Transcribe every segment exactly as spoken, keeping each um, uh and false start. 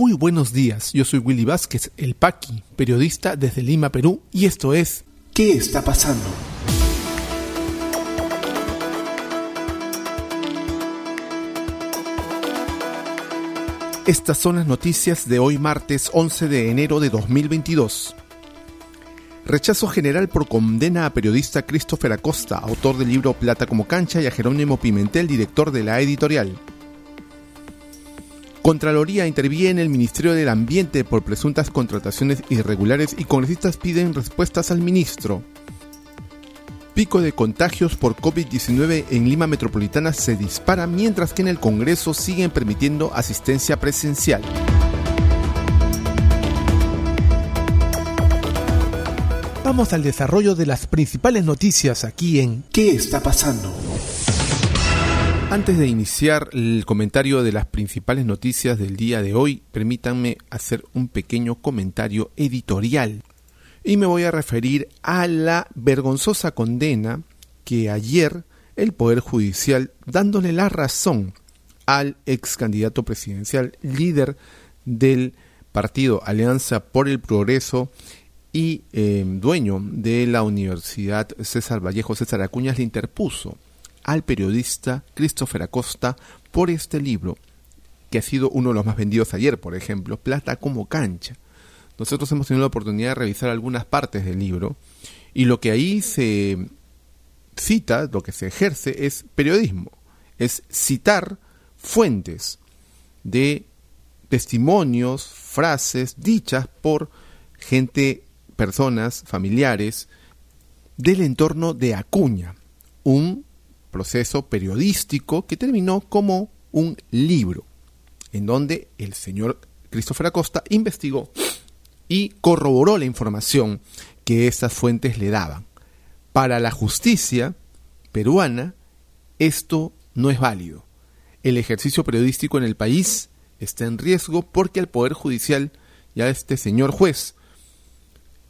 Muy buenos días, yo soy Willy Vázquez, el Paqui, periodista desde Lima, Perú, y esto es ¿Qué está pasando? Estas son las noticias de hoy martes once de enero de dos mil veintidós. Rechazo general por condena a periodista Christopher Acosta, autor del libro Plata como Cancha, y a Jerónimo Pimentel, director de la editorial. Contraloría interviene el Ministerio del Ambiente por presuntas contrataciones irregulares y congresistas piden respuestas al ministro. Pico de contagios por COVID diecinueve en Lima Metropolitana se dispara, mientras que en el Congreso siguen permitiendo asistencia presencial. Vamos al desarrollo de las principales noticias aquí en ¿Qué está pasando? Antes de iniciar el comentario de las principales noticias del día de hoy, permítanme hacer un pequeño comentario editorial. Y me voy a referir a la vergonzosa condena que ayer el Poder Judicial, dándole la razón al ex candidato presidencial, líder del partido Alianza por el Progreso y eh, dueño de la Universidad César Vallejo, César Acuña, le interpuso al periodista Christopher Acosta por este libro, que ha sido uno de los más vendidos ayer, por ejemplo, Plata como Cancha. Nosotros hemos tenido la oportunidad de revisar algunas partes del libro y lo que ahí se cita, lo que se ejerce es periodismo, es citar fuentes de testimonios, frases dichas por gente, personas, familiares del entorno de Acuña, un proceso periodístico que terminó como un libro, en donde el señor Christopher Acosta investigó y corroboró la información que esas fuentes le daban. Para la justicia peruana, esto no es válido. El ejercicio periodístico en el país está en riesgo porque al Poder Judicial y a este señor juez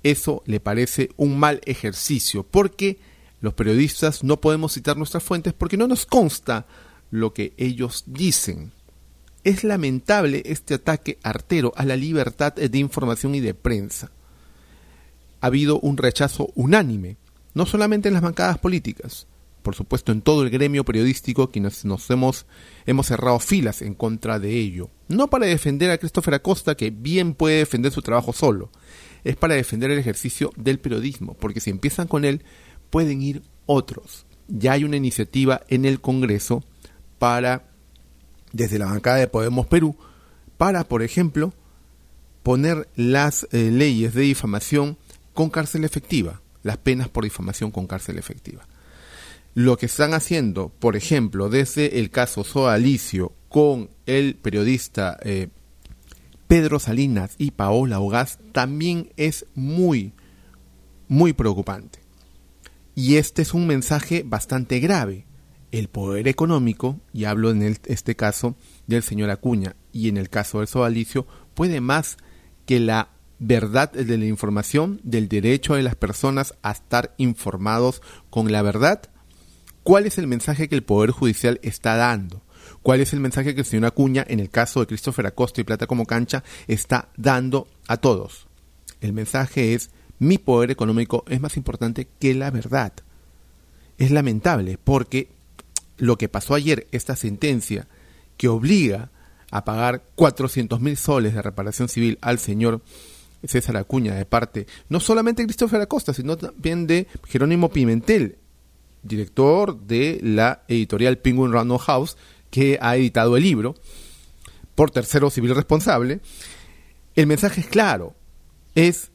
eso le parece un mal ejercicio, porque los periodistas no podemos citar nuestras fuentes porque no nos consta lo que ellos dicen. Es lamentable este ataque artero a la libertad de información y de prensa. Ha habido un rechazo unánime, no solamente en las bancadas políticas, por supuesto en todo el gremio periodístico, que nos, nos hemos, hemos cerrado filas en contra de ello. No para defender a Christopher Acosta, que bien puede defender su trabajo solo, es para defender el ejercicio del periodismo, porque si empiezan con él, pueden ir otros. Ya hay una iniciativa en el Congreso para, desde la bancada de Podemos Perú, para, por ejemplo, poner las eh, leyes de difamación con cárcel efectiva, las penas por difamación con cárcel efectiva. Lo que están haciendo, por ejemplo, desde el caso Soalicio con el periodista eh, Pedro Salinas y Paola Ogaz, también es muy, muy preocupante. Y este es un mensaje bastante grave. El poder económico, y hablo en el, este caso del señor Acuña y en el caso del Sodalicio, puede más que la verdad de la información, del derecho de las personas a estar informados con la verdad. ¿Cuál es el mensaje que el Poder Judicial está dando? ¿Cuál es el mensaje que el señor Acuña, en el caso de Christopher Acosta y Plata como Cancha, está dando a todos? El mensaje es: mi poder económico es más importante que la verdad. Es lamentable porque lo que pasó ayer, esta sentencia que obliga a pagar cuatrocientos mil soles de reparación civil al señor César Acuña de parte, no solamente de Christopher Acosta, sino también de Jerónimo Pimentel, director de la editorial Penguin Random House, que ha editado el libro por tercero civil responsable. El mensaje es claro, es: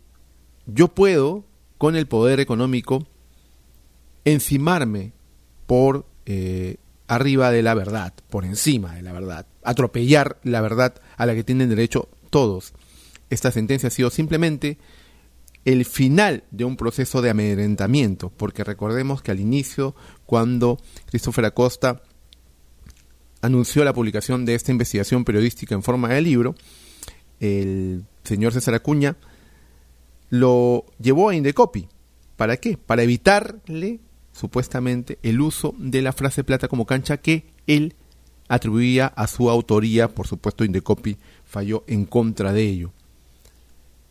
yo puedo, con el poder económico, encimarme por Eh, arriba de la verdad, por encima de la verdad, atropellar la verdad a la que tienen derecho todos. Esta sentencia ha sido simplemente el final de un proceso de amedrentamiento, porque recordemos que al inicio, cuando Christopher Acosta anunció la publicación de esta investigación periodística en forma de libro, el señor César Acuña lo llevó a Indecopi. ¿Para qué? Para evitarle supuestamente el uso de la frase Plata como Cancha, que él atribuía a su autoría, por supuesto Indecopi falló en contra de ello.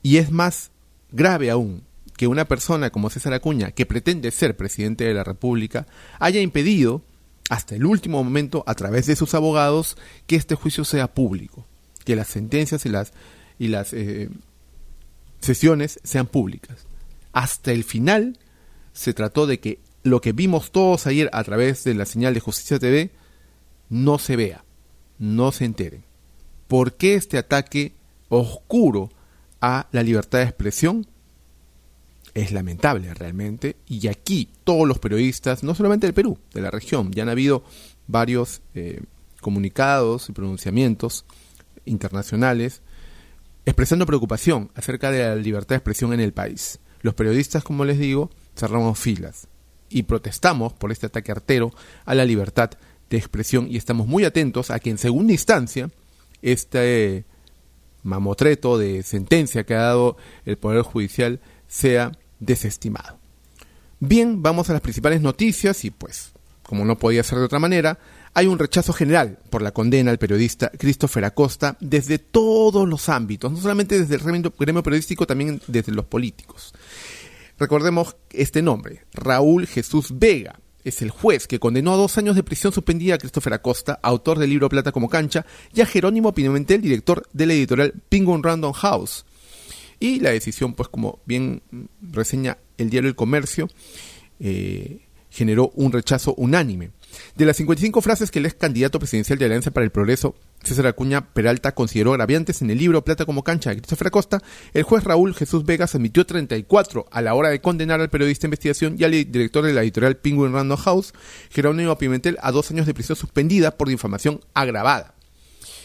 Y es más grave aún que una persona como César Acuña, que pretende ser presidente de la República, haya impedido hasta el último momento, a través de sus abogados, que este juicio sea público, que las sentencias y las, y las eh, sesiones sean públicas. Hasta el final se trató de que lo que vimos todos ayer a través de la señal de Justicia T V no se vea, no se enteren. ¿Por qué este ataque oscuro a la libertad de expresión? Es lamentable realmente, y aquí todos los periodistas, no solamente del Perú, de la región, ya han habido varios eh, comunicados y pronunciamientos internacionales expresando preocupación acerca de la libertad de expresión en el país. Los periodistas, como les digo, cerramos filas y protestamos por este ataque artero a la libertad de expresión, y estamos muy atentos a que en segunda instancia este mamotreto de sentencia que ha dado el Poder Judicial sea desestimado. Bien, vamos a las principales noticias y pues, como no podía ser de otra manera, hay un rechazo general por la condena al periodista Christopher Acosta desde todos los ámbitos, no solamente desde el gremio periodístico, también desde los políticos. Recordemos este nombre, Raúl Jesús Vega, es el juez que condenó a dos años de prisión suspendida a Christopher Acosta, autor del libro Plata como Cancha, y a Jerónimo Pimentel, director de la editorial Penguin Random House. Y la decisión, pues como bien reseña el diario El Comercio, eh, generó un rechazo unánime. De las cincuenta y cinco frases que el ex candidato presidencial de Alianza por el Progreso, César Acuña Peralta, consideró agraviantes en el libro Plata como Cancha de Christopher Acosta, el juez Raúl Jesús Vegas admitió treinta y cuatro a la hora de condenar al periodista de investigación y al director de la editorial Penguin Random House, Jerónimo Pimentel, a dos años de prisión suspendida por difamación agravada.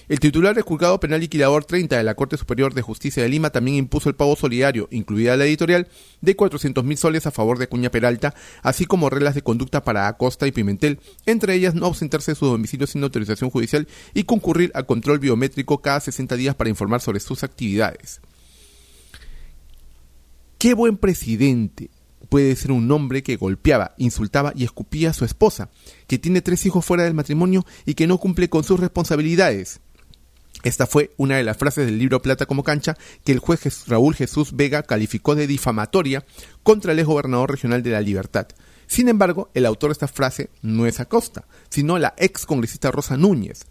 El titular del Juzgado Penal Liquidador treinta de la Corte Superior de Justicia de Lima también impuso el pago solidario, incluida la editorial, de cuatrocientos mil soles a favor de Acuña Peralta, así como reglas de conducta para Acosta y Pimentel, entre ellas no ausentarse de su domicilio sin autorización judicial y concurrir a control biométrico cada sesenta días para informar sobre sus actividades. ¡Qué buen presidente puede ser un hombre que golpeaba, insultaba y escupía a su esposa, que tiene tres hijos fuera del matrimonio y que no cumple con sus responsabilidades! Esta fue una de las frases del libro Plata como Cancha que el juez Raúl Jesús Vega calificó de difamatoria contra el exgobernador regional de La Libertad. Sin embargo, el autor de esta frase no es Acosta, sino la excongresista Rosa Núñez.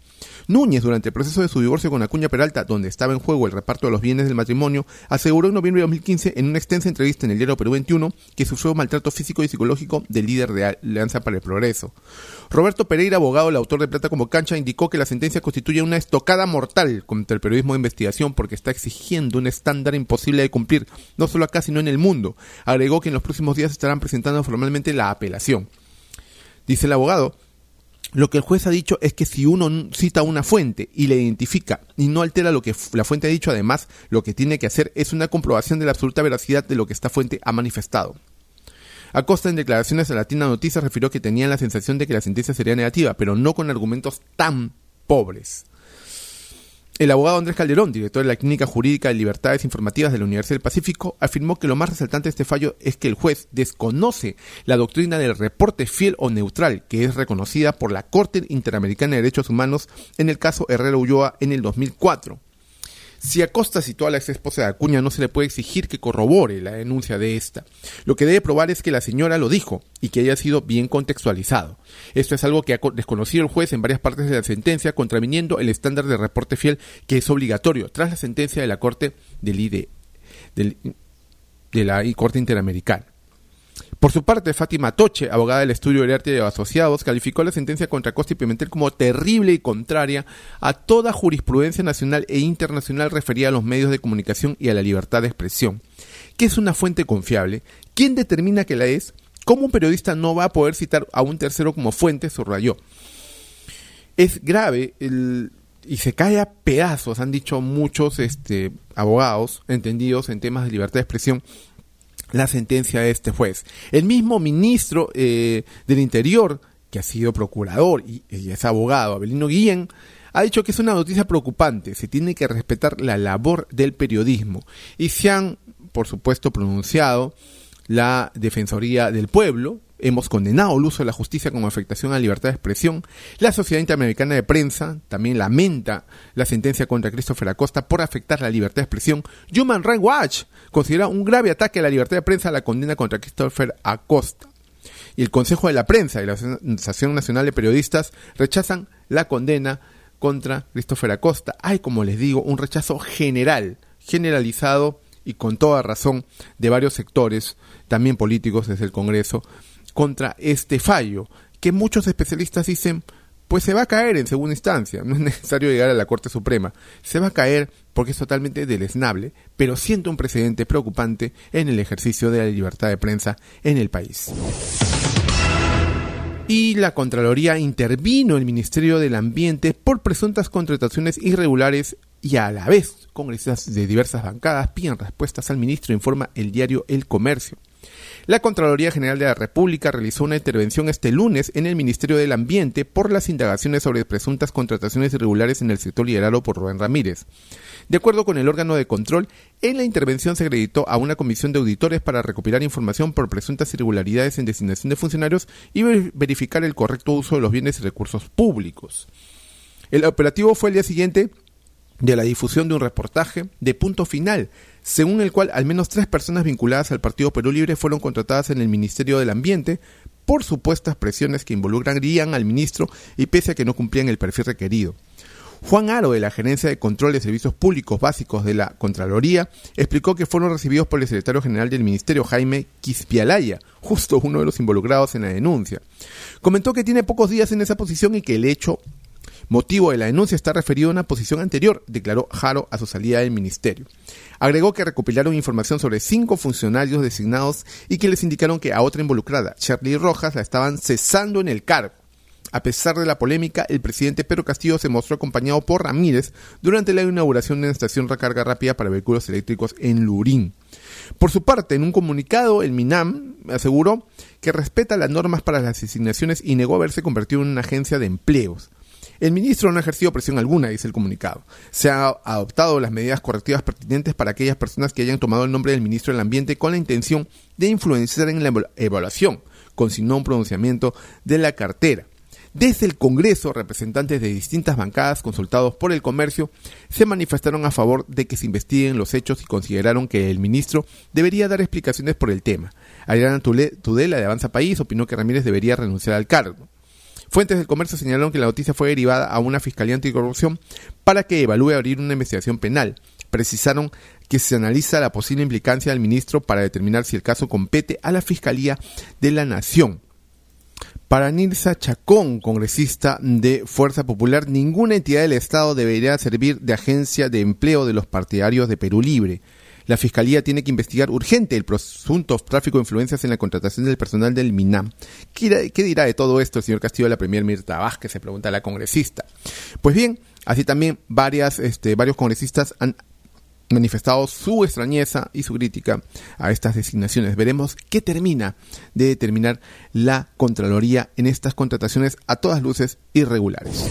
Núñez, durante el proceso de su divorcio con Acuña Peralta, donde estaba en juego el reparto de los bienes del matrimonio, aseguró en noviembre de dos mil quince, en una extensa entrevista en el diario Perú veintiuno, que sufrió maltrato físico y psicológico del líder de Alianza para el Progreso. Roberto Pereira, abogado, el autor de Plata como Cancha, indicó que la sentencia constituye una estocada mortal contra el periodismo de investigación porque está exigiendo un estándar imposible de cumplir, no solo acá sino en el mundo. Agregó que en los próximos días estarán presentando formalmente la apelación. Dice el abogado: lo que el juez ha dicho es que si uno cita una fuente y la identifica y no altera lo que la fuente ha dicho, además, lo que tiene que hacer es una comprobación de la absoluta veracidad de lo que esta fuente ha manifestado. Acosta, en declaraciones a Latina Noticias, refirió que tenía la sensación de que la sentencia sería negativa, pero no con argumentos tan pobres. El abogado Andrés Calderón, director de la Clínica Jurídica de Libertades Informativas de la Universidad del Pacífico, afirmó que lo más resaltante de este fallo es que el juez desconoce la doctrina del reporte fiel o neutral, que es reconocida por la Corte Interamericana de Derechos Humanos en el caso Herrera Ulloa en el dos mil cuatro. Si Acosta citó a la ex esposa de Acuña, no se le puede exigir que corrobore la denuncia de esta. Lo que debe probar es que la señora lo dijo y que haya sido bien contextualizado. Esto es algo que ha desconocido el juez en varias partes de la sentencia, contraviniendo el estándar de reporte fiel que es obligatorio tras la sentencia de la Corte del I D, del, de la Corte Interamericana. Por su parte, Fátima Toche, abogada del estudio del arte de Asociados, calificó la sentencia contra Acosta y Pimentel como terrible y contraria a toda jurisprudencia nacional e internacional referida a los medios de comunicación y a la libertad de expresión. ¿Qué es una fuente confiable? ¿Quién determina que la es? ¿Cómo un periodista no va a poder citar a un tercero como fuente? Subrayó. Es grave el... y se cae a pedazos, han dicho muchos este, abogados entendidos en temas de libertad de expresión, la sentencia de este juez. El mismo ministro eh, del Interior, que ha sido procurador y, y es abogado, Avelino Guillén, ha dicho que es una noticia preocupante, se tiene que respetar la labor del periodismo. Y se han, por supuesto, pronunciado la Defensoría del Pueblo, hemos condenado el uso de la justicia como afectación a la libertad de expresión. La Sociedad Interamericana de Prensa también lamenta la sentencia contra Christopher Acosta por afectar la libertad de expresión. Human Rights Watch considera un grave ataque a la libertad de prensa la condena contra Christopher Acosta. Y el Consejo de la Prensa y la Asociación Nacional de Periodistas rechazan la condena contra Christopher Acosta. Hay, como les digo, un rechazo general, generalizado y con toda razón de varios sectores, también políticos desde el Congreso, contra este fallo, que muchos especialistas dicen, pues se va a caer en segunda instancia, no es necesario llegar a la Corte Suprema, se va a caer porque es totalmente deleznable, pero siente un precedente preocupante en el ejercicio de la libertad de prensa en el país. Y la Contraloría intervino en el Ministerio del Ambiente por presuntas contrataciones irregulares y a la vez congresistas de diversas bancadas piden respuestas al ministro, informa el diario El Comercio. La Contraloría General de la República realizó una intervención este lunes en el Ministerio del Ambiente por las indagaciones sobre presuntas contrataciones irregulares en el sector liderado por Rubén Ramírez. De acuerdo con el órgano de control, en la intervención se acreditó a una comisión de auditores para recopilar información por presuntas irregularidades en designación de funcionarios y verificar el correcto uso de los bienes y recursos públicos. El operativo fue el día siguiente de la difusión de un reportaje de Punto Final, según el cual al menos tres personas vinculadas al partido Perú Libre fueron contratadas en el Ministerio del Ambiente por supuestas presiones que involucrarían al ministro y pese a que no cumplían el perfil requerido. Juan Haro, de la Gerencia de Control de Servicios Públicos Básicos de la Contraloría, explicó que fueron recibidos por el secretario general del Ministerio, Jaime Quispialaya, justo uno de los involucrados en la denuncia. Comentó que tiene pocos días en esa posición y que el hecho motivo de la denuncia está referido a una posición anterior, declaró Haro a su salida del ministerio. Agregó que recopilaron información sobre cinco funcionarios designados y que les indicaron que a otra involucrada, Charly Rojas, la estaban cesando en el cargo. A pesar de la polémica, el presidente Pedro Castillo se mostró acompañado por Ramírez durante la inauguración de una estación de recarga rápida para vehículos eléctricos en Lurín. Por su parte, en un comunicado, el MINAM aseguró que respeta las normas para las designaciones y negó haberse convertido en una agencia de empleos. El ministro no ha ejercido presión alguna, dice el comunicado. Se han adoptado las medidas correctivas pertinentes para aquellas personas que hayan tomado el nombre del ministro del Ambiente con la intención de influenciar en la evaluación, consignó un pronunciamiento de la cartera. Desde el Congreso, representantes de distintas bancadas consultados por El Comercio se manifestaron a favor de que se investiguen los hechos y consideraron que el ministro debería dar explicaciones por el tema. Adriana Tudela, de Avanza País, opinó que Ramírez debería renunciar al cargo. Fuentes del Comercio señalaron que la noticia fue derivada a una fiscalía anticorrupción para que evalúe abrir una investigación penal. Precisaron que se analiza la posible implicancia del ministro para determinar si el caso compete a la Fiscalía de la Nación. Para Nilsa Chacón, congresista de Fuerza Popular, ninguna entidad del Estado debería servir de agencia de empleo de los partidarios de Perú Libre. La Fiscalía tiene que investigar urgente el presunto tráfico de influencias en la contratación del personal del MINAM. ¿Qué, qué dirá de todo esto el señor Castillo de la Premier Mirta Vázquez? Se pregunta la congresista. Pues bien, así también varias, este, varios congresistas han manifestado su extrañeza y su crítica a estas designaciones. Veremos qué termina de determinar la Contraloría en estas contrataciones a todas luces irregulares.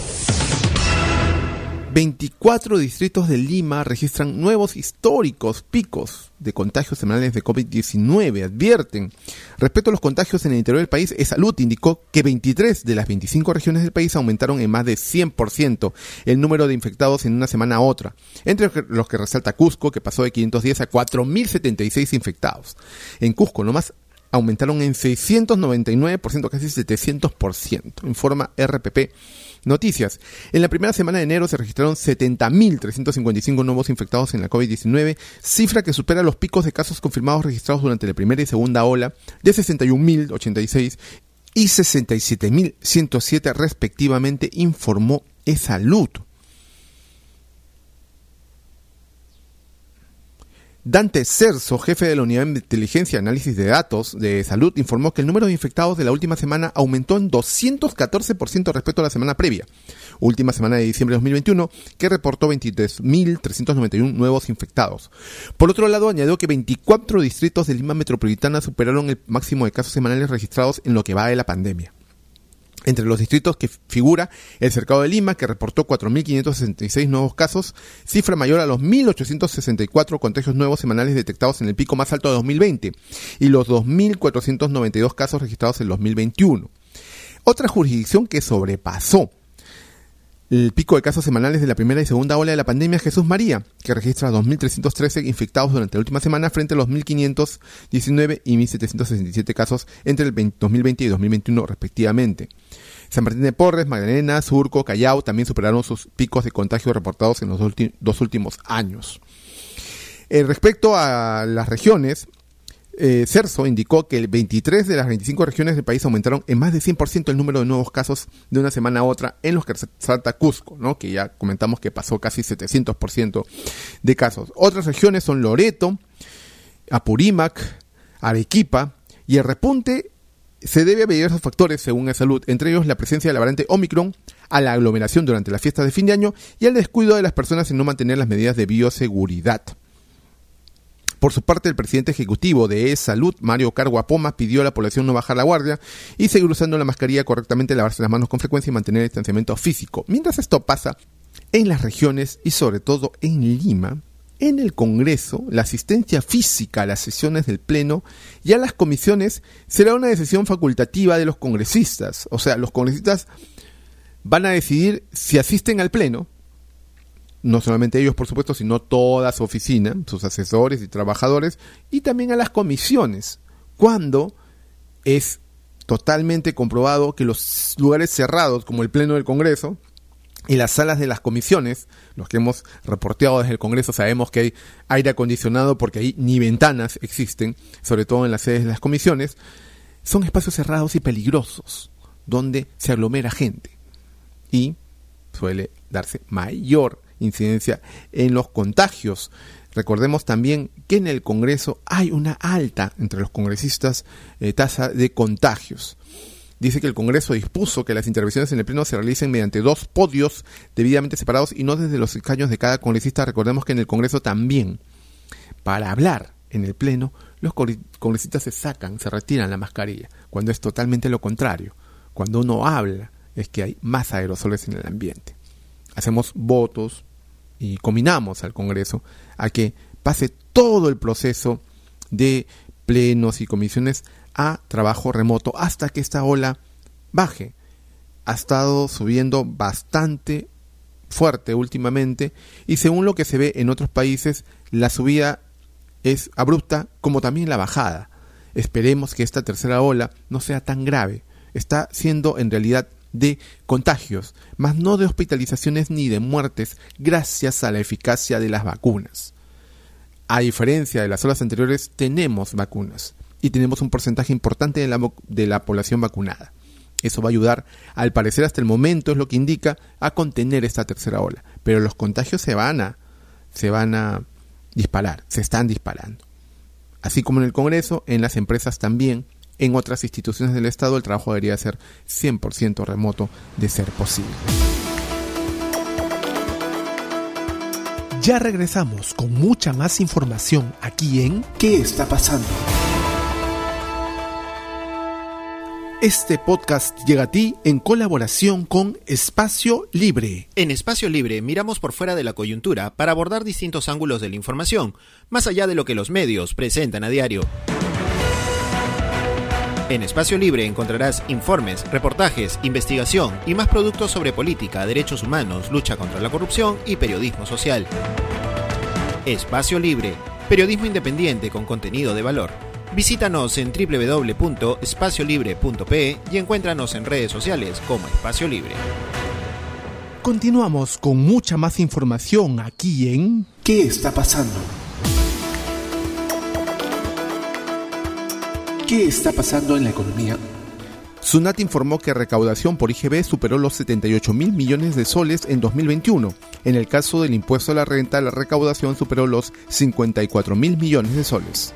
veinticuatro distritos de Lima registran nuevos históricos picos de contagios semanales de COVID diecinueve, advierten. Respecto a los contagios en el interior del país, EsSalud indicó que veintitrés de las veinticinco regiones del país aumentaron en más de cien por ciento el número de infectados en una semana a otra, entre los que resalta Cusco, que pasó de quinientos diez a cuatro mil setenta y seis infectados. En Cusco, nomás aumentaron en seiscientos noventa y nueve por ciento, casi setecientos por ciento, informa R P P Noticias. En la primera semana de enero se registraron setenta mil trescientos cincuenta y cinco nuevos infectados en la COVID diecinueve, cifra que supera los picos de casos confirmados registrados durante la primera y segunda ola de sesenta y un mil ochenta y seis y sesenta y siete mil ciento siete respectivamente, informó EsSalud. Dante Cerzo, jefe de la Unidad de Inteligencia y Análisis de Datos de Salud, informó que el número de infectados de la última semana aumentó en doscientos catorce por ciento respecto a la semana previa, última semana de diciembre de dos mil veintiuno, que reportó veintitrés mil trescientos noventa y uno nuevos infectados. Por otro lado, añadió que veinticuatro distritos de Lima Metropolitana superaron el máximo de casos semanales registrados en lo que va de la pandemia. Entre los distritos que figura el Cercado de Lima, que reportó cuatro mil quinientos sesenta y seis nuevos casos, cifra mayor a los mil ochocientos sesenta y cuatro contagios nuevos semanales detectados en el pico más alto de dos mil veinte y los dos mil cuatrocientos noventa y dos casos registrados en dos mil veintiuno. Otra jurisdicción que sobrepasó el pico de casos semanales de la primera y segunda ola de la pandemia es Jesús María, que registra dos mil trescientos trece infectados durante la última semana frente a los mil quinientos diecinueve y mil setecientos sesenta y siete casos entre el dos mil veinte y dos mil veintiuno respectivamente. San Martín de Porres, Magdalena, Surco, Callao también superaron sus picos de contagio reportados en los ulti- dos últimos años. Eh, respecto a las regiones, eh, CERSO indicó que el veintitrés de las veinticinco regiones del país aumentaron en más de cien por ciento el número de nuevos casos de una semana a otra, en los que salta Cusco, ¿no?, que ya comentamos que pasó casi setecientos por ciento de casos. Otras regiones son Loreto, Apurímac, Arequipa, y el repunte se debe a diversos factores, según EsSalud, entre ellos la presencia de la variante Omicron, a la aglomeración durante las fiestas de fin de año y al descuido de las personas en no mantener las medidas de bioseguridad. Por su parte, el presidente ejecutivo de EsSalud, Mario Cargua Pomas, pidió a la población no bajar la guardia y seguir usando la mascarilla correctamente, lavarse las manos con frecuencia y mantener el distanciamiento físico. Mientras esto pasa en las regiones y sobre todo en Lima, en el Congreso, la asistencia física a las sesiones del Pleno y a las comisiones será una decisión facultativa de los congresistas. O sea, los congresistas van a decidir si asisten al Pleno, no solamente ellos, por supuesto, sino toda su oficina, sus asesores y trabajadores, y también a las comisiones, cuando es totalmente comprobado que los lugares cerrados, como el Pleno del Congreso, y las salas de las comisiones, los que hemos reporteado desde el Congreso, sabemos que hay aire acondicionado porque ahí ni ventanas existen, sobre todo en las sedes de las comisiones, son espacios cerrados y peligrosos, donde se aglomera gente y suele darse mayor incidencia en los contagios. Recordemos también que en el Congreso hay una alta, entre los congresistas, eh, tasa de contagios. Dice que el Congreso dispuso que las intervenciones en el Pleno se realicen mediante dos podios debidamente separados y no desde los escaños de cada congresista. Recordemos que en el Congreso también, para hablar en el Pleno, los congresistas se sacan, se retiran la mascarilla, cuando es totalmente lo contrario. Cuando uno habla es que hay más aerosoles en el ambiente. Hacemos votos y combinamos al Congreso a que pase todo el proceso de plenos y comisiones a trabajo remoto hasta que esta ola baje. Ha estado subiendo bastante fuerte últimamente y, según lo que se ve en otros países, la subida es abrupta, como también la bajada. Esperemos que esta tercera ola no sea tan grave. Está siendo en realidad de contagios, más no de hospitalizaciones ni de muertes, gracias a la eficacia de las vacunas. A diferencia de las olas anteriores, tenemos vacunas y tenemos un porcentaje importante de la, de la población vacunada. Eso va a ayudar, al parecer hasta el momento es lo que indica, a contener esta tercera ola. Pero los contagios se van a, se van a disparar, se están disparando. Así como en el Congreso, en las empresas también, en otras instituciones del Estado, el trabajo debería ser cien por ciento remoto de ser posible. Ya regresamos con mucha más información aquí en ¿Qué está pasando? Este podcast llega a ti en colaboración con Espacio Libre. En Espacio Libre miramos por fuera de la coyuntura para abordar distintos ángulos de la información, más allá de lo que los medios presentan a diario. En Espacio Libre encontrarás informes, reportajes, investigación y más productos sobre política, derechos humanos, lucha contra la corrupción y periodismo social. Espacio Libre, periodismo independiente con contenido de valor. Visítanos en doble u doble u doble u punto espacio libre punto pe y encuéntranos en redes sociales como Espacio Libre. Continuamos con mucha más información aquí en ¿Qué está pasando? ¿Qué está pasando en la economía? SUNAT informó que recaudación por I G B superó los setenta y ocho mil millones de soles en dos mil veintiuno. En el caso del impuesto a la renta, la recaudación superó los cincuenta y cuatro mil millones de soles.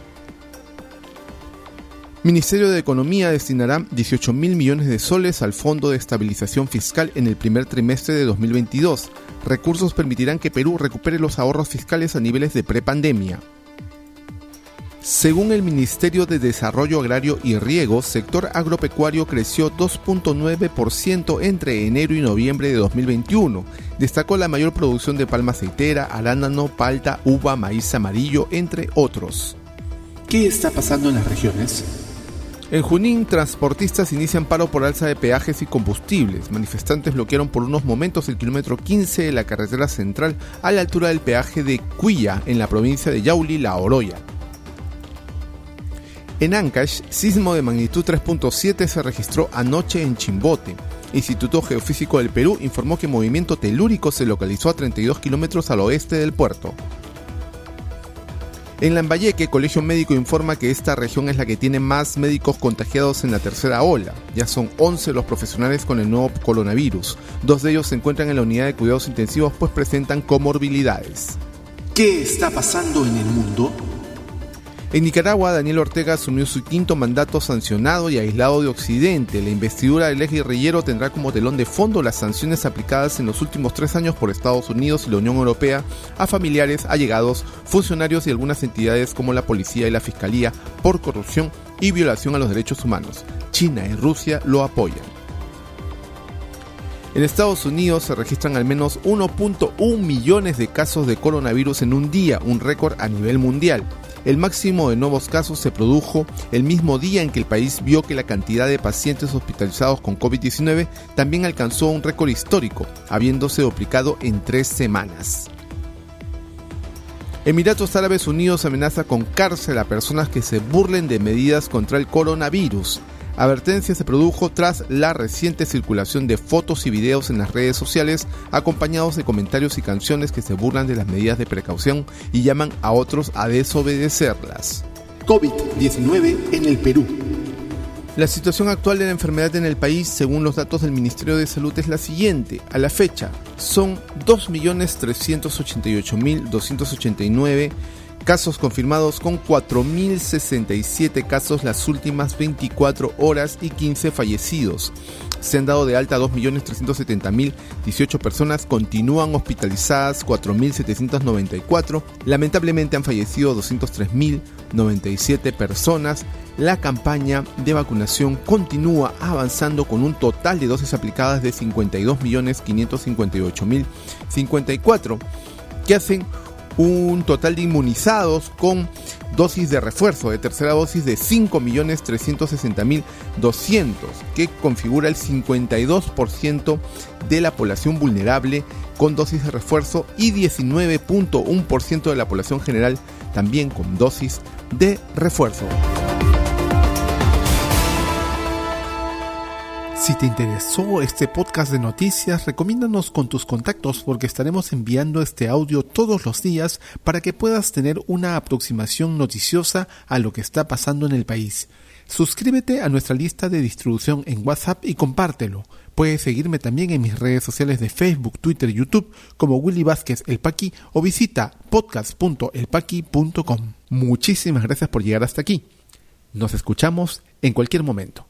Ministerio de Economía destinará dieciocho mil millones de soles al Fondo de Estabilización Fiscal en el primer trimestre de dos mil veintidós. Recursos permitirán que Perú recupere los ahorros fiscales a niveles de prepandemia. Según el Ministerio de Desarrollo Agrario y Riego, sector agropecuario creció dos punto nueve por ciento entre enero y noviembre de dos mil veintiuno. Destacó la mayor producción de palma aceitera, arándano, palta, uva, maíz amarillo, entre otros. ¿Qué está pasando en las regiones? En Junín, transportistas inician paro por alza de peajes y combustibles. Manifestantes bloquearon por unos momentos el kilómetro quince de la carretera central a la altura del peaje de Cuilla, en la provincia de Yauli, La Oroya. En Ancash, sismo de magnitud tres punto siete se registró anoche en Chimbote. Instituto Geofísico del Perú informó que movimiento telúrico se localizó a treinta y dos kilómetros al oeste del puerto. En Lambayeque, Colegio Médico informa que esta región es la que tiene más médicos contagiados en la tercera ola. Ya son once los profesionales con el nuevo coronavirus. Dos de ellos se encuentran en la unidad de cuidados intensivos, pues presentan comorbilidades. ¿Qué está pasando en el mundo? En Nicaragua, Daniel Ortega asumió su quinto mandato sancionado y aislado de Occidente. La investidura del ex guerrillero tendrá como telón de fondo las sanciones aplicadas en los últimos tres años por Estados Unidos y la Unión Europea a familiares, allegados, funcionarios y algunas entidades como la policía y la fiscalía por corrupción y violación a los derechos humanos. China y Rusia lo apoyan. En Estados Unidos se registran al menos uno punto uno millones de casos de coronavirus en un día, un récord a nivel mundial. El máximo de nuevos casos se produjo el mismo día en que el país vio que la cantidad de pacientes hospitalizados con covid diecinueve también alcanzó un récord histórico, habiéndose duplicado en tres semanas. Emiratos Árabes Unidos amenaza con cárcel a personas que se burlen de medidas contra el coronavirus. Advertencia se produjo tras la reciente circulación de fotos y videos en las redes sociales acompañados de comentarios y canciones que se burlan de las medidas de precaución y llaman a otros a desobedecerlas. covid diecinueve en el Perú. La situación actual de la enfermedad en el país, según los datos del Ministerio de Salud, es la siguiente. A la fecha, son dos millones trescientos ochenta y ocho mil doscientos ochenta y nueve casos confirmados, con cuatro mil sesenta y siete casos las últimas veinticuatro horas y quince fallecidos. Se han dado de alta dos millones trescientos setenta mil dieciocho personas, continúan hospitalizadas cuatro mil setecientos noventa y cuatro, lamentablemente han fallecido doscientos tres mil noventa y siete personas. La campaña de vacunación continúa avanzando con un total de dosis aplicadas de cincuenta y dos millones quinientos cincuenta y ocho mil cincuenta y cuatro, que hacen un total de inmunizados con dosis de refuerzo de tercera dosis de cinco millones trescientos sesenta mil doscientos, que configura el cincuenta y dos por ciento de la población vulnerable con dosis de refuerzo y diecinueve punto uno por ciento de la población general también con dosis de refuerzo. Si te interesó este podcast de noticias, recomiéndanos con tus contactos, porque estaremos enviando este audio todos los días para que puedas tener una aproximación noticiosa a lo que está pasando en el país. Suscríbete a nuestra lista de distribución en WhatsApp y compártelo. Puedes seguirme también en mis redes sociales de Facebook, Twitter y YouTube como Willy Vázquez El Paqui, o visita podcast punto el paqui punto com. Muchísimas gracias por llegar hasta aquí. Nos escuchamos en cualquier momento.